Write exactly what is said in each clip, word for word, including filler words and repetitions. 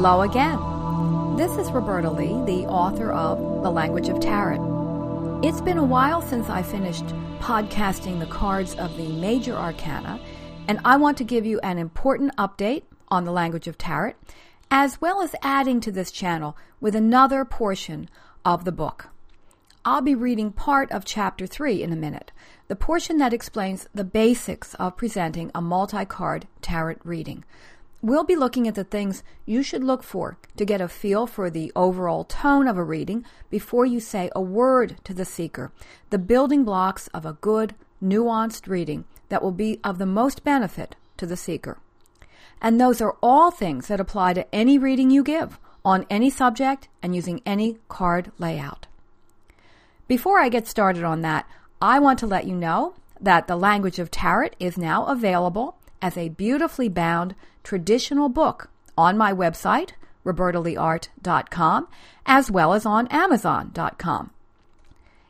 Hello again. This is Roberta Lee, the author of The Language of Tarot. It's been a while since I finished podcasting the cards of the Major Arcana, and I want to give you an important update on The Language of Tarot, as well as adding to this channel with another portion of the book. I'll be reading part of Chapter three in a minute, the portion that explains the basics of presenting a multi-card tarot reading. We'll be looking at the things you should look for to get a feel for the overall tone of a reading before you say a word to the seeker, the building blocks of a good, nuanced reading that will be of the most benefit to the seeker. And those are all things that apply to any reading you give, on any subject and using any card layout. Before I get started on that, I want to let you know that The Language of Tarot is now available as a beautifully bound traditional book on my website, Roberta Lee Art dot com, as well as on Amazon dot com.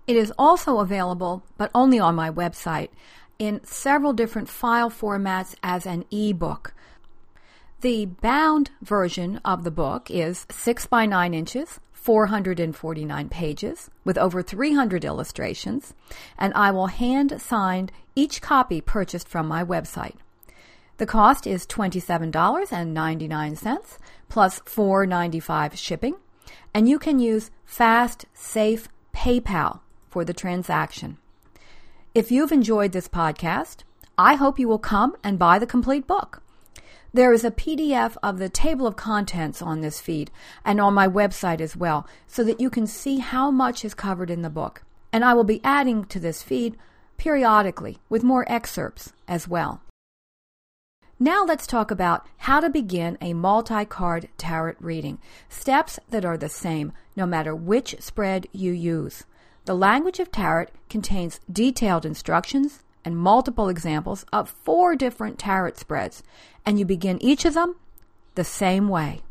It is also available, but only on my website, in several different file formats as an e-book. The bound version of the book is six by nine inches, four hundred forty-nine pages with over three hundred illustrations, and I will hand sign each copy purchased from my website. The cost is twenty-seven dollars and ninety-nine cents plus four dollars and ninety-five cents shipping, and you can use Fast, Safe, PayPal for the transaction. If you've enjoyed this podcast, I hope you will come and buy the complete book. There is a P D F of the table of contents on this feed and on my website as well, so that you can see how much is covered in the book. And I will be adding to this feed periodically with more excerpts as well. Now let's talk about how to begin a multi-card tarot reading, steps that are the same no matter which spread you use. The Language of Tarot contains detailed instructions and multiple examples of four different tarot spreads, and you begin each of them the same way.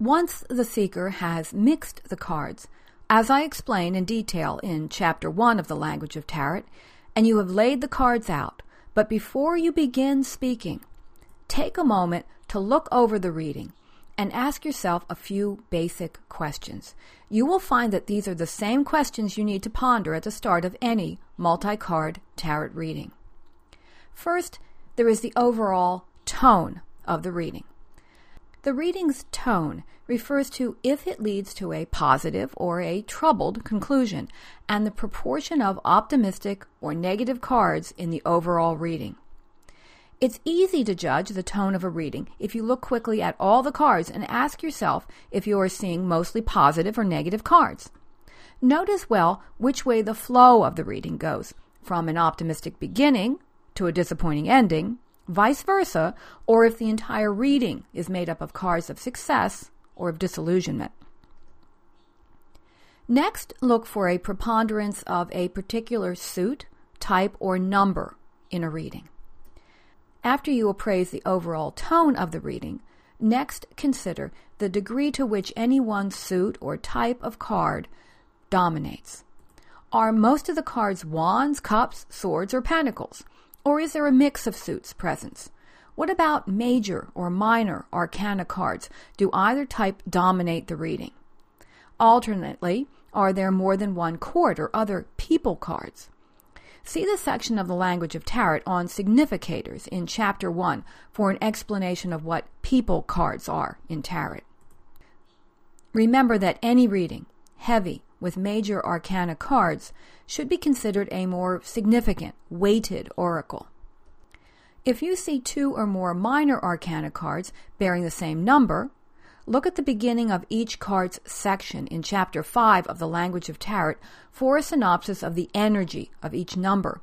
Once the seeker has mixed the cards, as I explain in detail in Chapter one of The Language of Tarot, and you have laid the cards out, but before you begin speaking, take a moment to look over the reading and ask yourself a few basic questions. You will find that these are the same questions you need to ponder at the start of any multi-card tarot reading. First, there is the overall tone of the reading. The reading's tone refers to if it leads to a positive or a troubled conclusion, and the proportion of optimistic or negative cards in the overall reading. It's easy to judge the tone of a reading if you look quickly at all the cards and ask yourself if you are seeing mostly positive or negative cards. Note as well which way the flow of the reading goes, from an optimistic beginning to a disappointing ending, vice versa, or if the entire reading is made up of cards of success or of disillusionment. Next, look for a preponderance of a particular suit, type, or number in a reading. After you appraise the overall tone of the reading, next consider the degree to which any one suit or type of card dominates. Are most of the cards wands, cups, swords, or pentacles? Or is there a mix of suits present? What about major or minor arcana cards? Do either type dominate the reading? Alternately, are there more than one court or other people cards? See the section of The Language of Tarot on significators in Chapter one for an explanation of what people cards are in tarot. Remember that any reading heavy with major arcana cards should be considered a more significant, weighted oracle. If you see two or more minor arcana cards bearing the same number, look at the beginning of each card's section in Chapter five of The Language of Tarot for a synopsis of the energy of each number.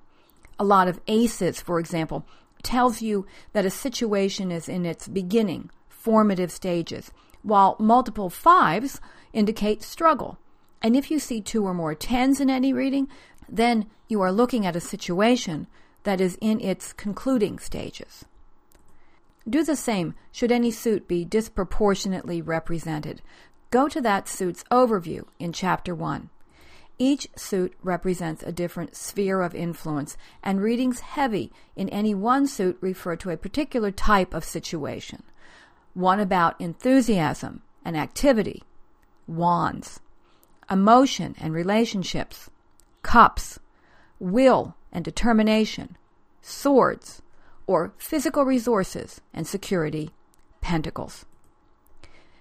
A lot of aces, for example, tells you that a situation is in its beginning, formative stages, while multiple fives indicate struggle. And if you see two or more tens in any reading, then you are looking at a situation that is in its concluding stages. Do the same should any suit be disproportionately represented. Go to that suit's overview in Chapter one. Each suit represents a different sphere of influence, and readings heavy in any one suit refer to a particular type of situation. one about enthusiasm and activity, wands, emotion and relationships, cups, will and determination, swords, or physical resources and security, pentacles.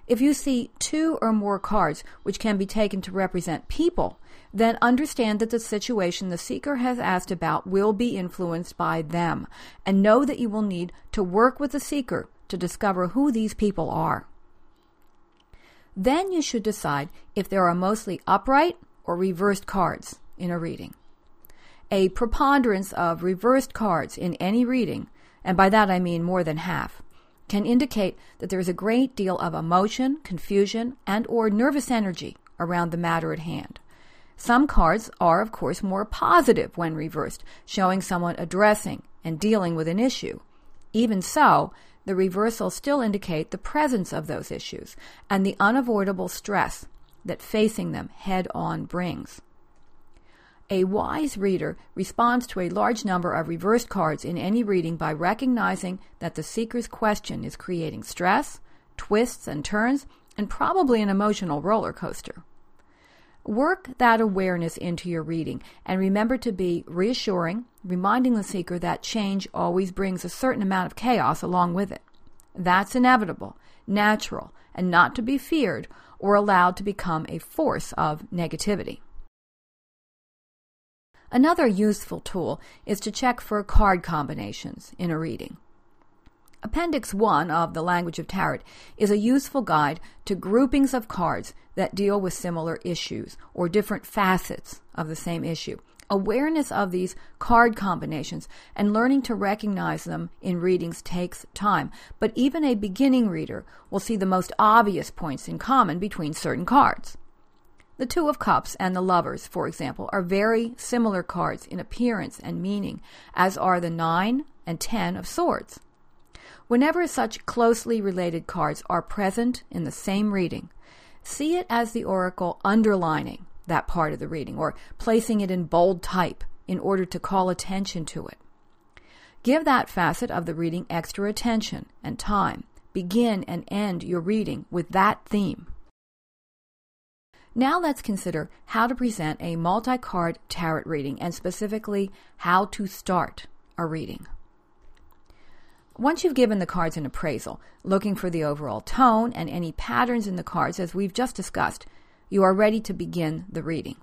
If you see two or more cards which can be taken to represent people, then understand that the situation the seeker has asked about will be influenced by them, and know that you will need to work with the seeker to discover who these people are. Then you should decide if there are mostly upright or reversed cards in a reading. A preponderance of reversed cards in any reading, and by that I mean more than half, can indicate that there is a great deal of emotion, confusion, and or nervous energy around the matter at hand. Some cards are, of course, more positive when reversed, showing someone addressing and dealing with an issue. Even so, the reversals still indicate the presence of those issues and the unavoidable stress that facing them head-on brings. A wise reader responds to a large number of reversed cards in any reading by recognizing that the seeker's question is creating stress, twists and turns, and probably an emotional roller coaster. Work that awareness into your reading, and remember to be reassuring, reminding the seeker that change always brings a certain amount of chaos along with it. That's inevitable, natural, and not to be feared or allowed to become a force of negativity. Another useful tool is to check for card combinations in a reading. Appendix one of The Language of Tarot is a useful guide to groupings of cards that deal with similar issues or different facets of the same issue. Awareness of these card combinations and learning to recognize them in readings takes time, but even a beginning reader will see the most obvious points in common between certain cards. The Two of Cups and the Lovers, for example, are very similar cards in appearance and meaning, as are the Nine and Ten of Swords. Whenever such closely related cards are present in the same reading, see it as the oracle underlining that part of the reading or placing it in bold type in order to call attention to it. Give that facet of the reading extra attention and time. Begin and end your reading with that theme. Now let's consider how to present a multi-card tarot reading, and specifically how to start a reading. Once you've given the cards an appraisal, looking for the overall tone and any patterns in the cards as we've just discussed, you are ready to begin the reading.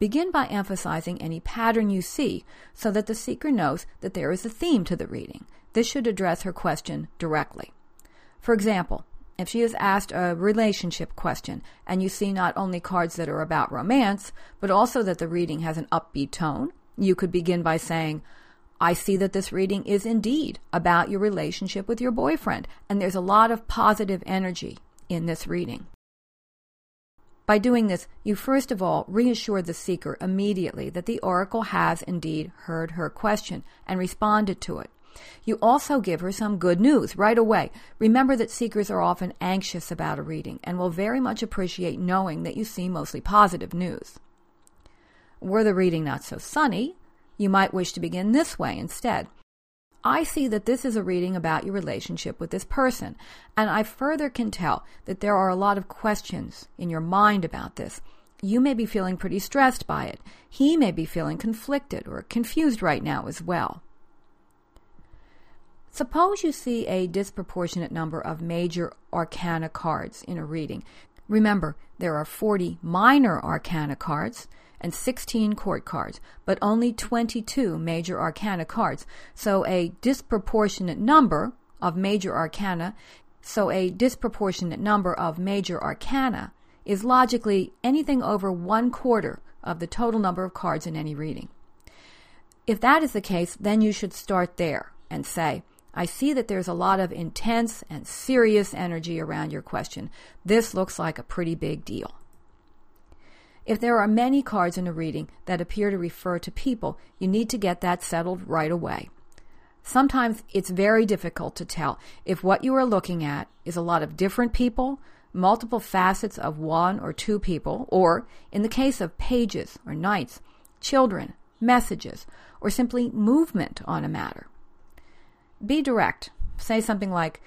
Begin by emphasizing any pattern you see so that the seeker knows that there is a theme to the reading. This should address her question directly. For example, if she is asked a relationship question and you see not only cards that are about romance, but also that the reading has an upbeat tone, you could begin by saying, I see that this reading is indeed about your relationship with your boyfriend, and there's a lot of positive energy in this reading. By doing this, you first of all reassure the seeker immediately that the oracle has indeed heard her question and responded to it. You also give her some good news right away. Remember that seekers are often anxious about a reading and will very much appreciate knowing that you see mostly positive news. Were the reading not so sunny, you might wish to begin this way instead. I see that this is a reading about your relationship with this person, and I further can tell that there are a lot of questions in your mind about this. You may be feeling pretty stressed by it. He may be feeling conflicted or confused right now as well. Suppose you see a disproportionate number of major arcana cards in a reading. Remember, there are forty minor arcana cards and sixteen court cards, but only twenty-two major arcana cards. So a disproportionate number of major arcana, so a disproportionate number of major arcana is logically anything over one quarter of the total number of cards in any reading. If that is the case, then you should start there and say, I see that there's a lot of intense and serious energy around your question. This looks like a pretty big deal. If there are many cards in a reading that appear to refer to people, you need to get that settled right away. Sometimes it's very difficult to tell if what you are looking at is a lot of different people, multiple facets of one or two people, or, in the case of pages or knights, children, messages, or simply movement on a matter. Be direct. Say something like,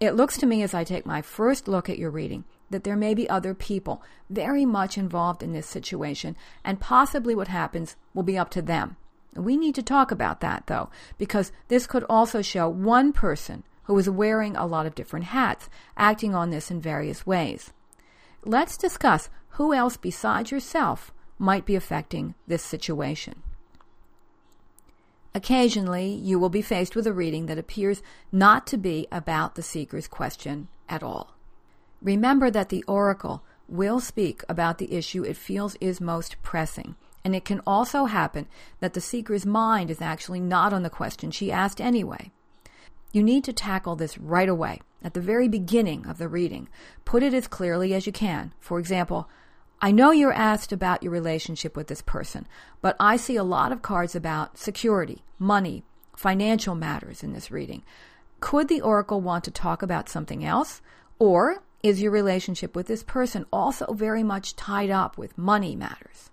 it looks to me as I take my first look at your reading that there may be other people very much involved in this situation, and possibly what happens will be up to them. We need to talk about that, though, because this could also show one person who is wearing a lot of different hats, acting on this in various ways. Let's discuss who else besides yourself might be affecting this situation. Occasionally, you will be faced with a reading that appears not to be about the seeker's question at all. Remember that the oracle will speak about the issue it feels is most pressing, and it can also happen that the seeker's mind is actually not on the question she asked anyway. You need to tackle this right away, at the very beginning of the reading. Put it as clearly as you can. For example, I know you're asked about your relationship with this person, but I see a lot of cards about security, money, financial matters in this reading. Could the oracle want to talk about something else? Or is your relationship with this person also very much tied up with money matters?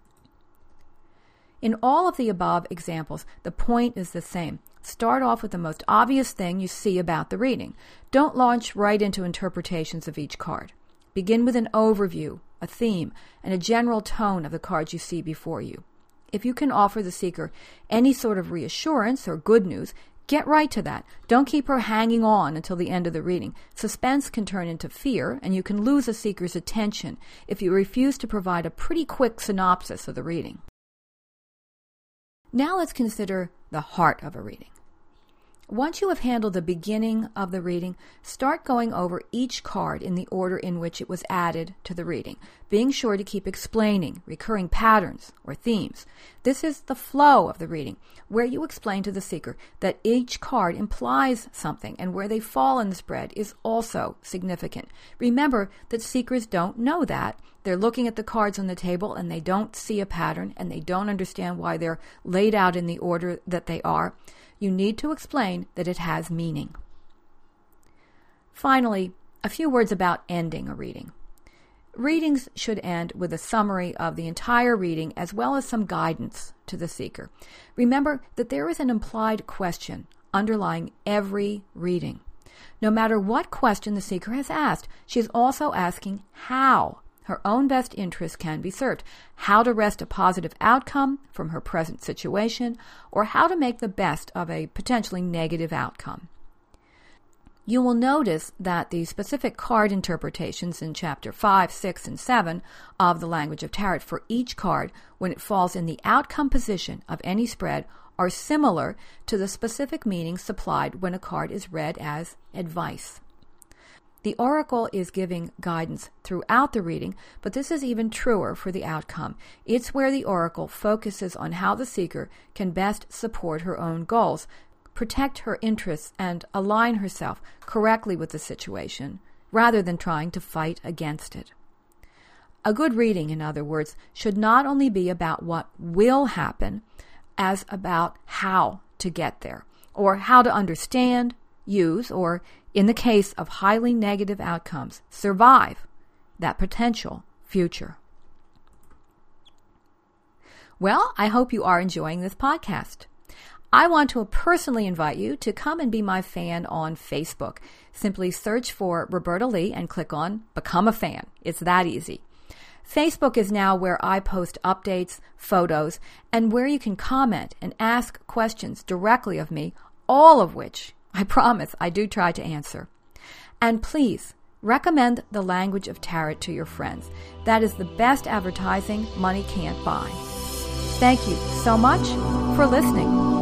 In all of the above examples, the point is the same. Start off with the most obvious thing you see about the reading. Don't launch right into interpretations of each card. Begin with an overview, a theme, and a general tone of the cards you see before you. If you can offer the seeker any sort of reassurance or good news, get right to that. Don't keep her hanging on until the end of the reading. Suspense can turn into fear, and you can lose a seeker's attention if you refuse to provide a pretty quick synopsis of the reading. Now let's consider the heart of a reading. Once you have handled the beginning of the reading, start going over each card in the order in which it was added to the reading, being sure to keep explaining recurring patterns or themes. This is the flow of the reading, where you explain to the seeker that each card implies something, and where they fall in the spread is also significant. Remember that seekers don't know that. They're looking at the cards on the table, and they don't see a pattern, and they don't understand why they're laid out in the order that they are. You need to explain that it has meaning. Finally, a few words about ending a reading. Readings should end with a summary of the entire reading, as well as some guidance to the seeker. Remember that there is an implied question underlying every reading. No matter what question the seeker has asked, she is also asking how her own best interests can be served, how to wrest a positive outcome from her present situation, or how to make the best of a potentially negative outcome. You will notice that the specific card interpretations in Chapter five, six, and seven of The Language of Tarot for each card, when it falls in the outcome position of any spread, are similar to the specific meaning supplied when a card is read as advice. The oracle is giving guidance throughout the reading, but this is even truer for the outcome. It's where the oracle focuses on how the seeker can best support her own goals, protect her interests, and align herself correctly with the situation, rather than trying to fight against it. A good reading, in other words, should not only be about what will happen, as about how to get there, or how to understand, use, or in the case of highly negative outcomes, survive that potential future. Well, I hope you are enjoying this podcast. I want to personally invite you to come and be my fan on Facebook. Simply search for Roberta Lee and click on Become a Fan. It's that easy. Facebook is now where I post updates, photos, and where you can comment and ask questions directly of me, all of which I promise I do try to answer. And please recommend The Language of Tarot to your friends. That is the best advertising money can't buy. Thank you so much for listening.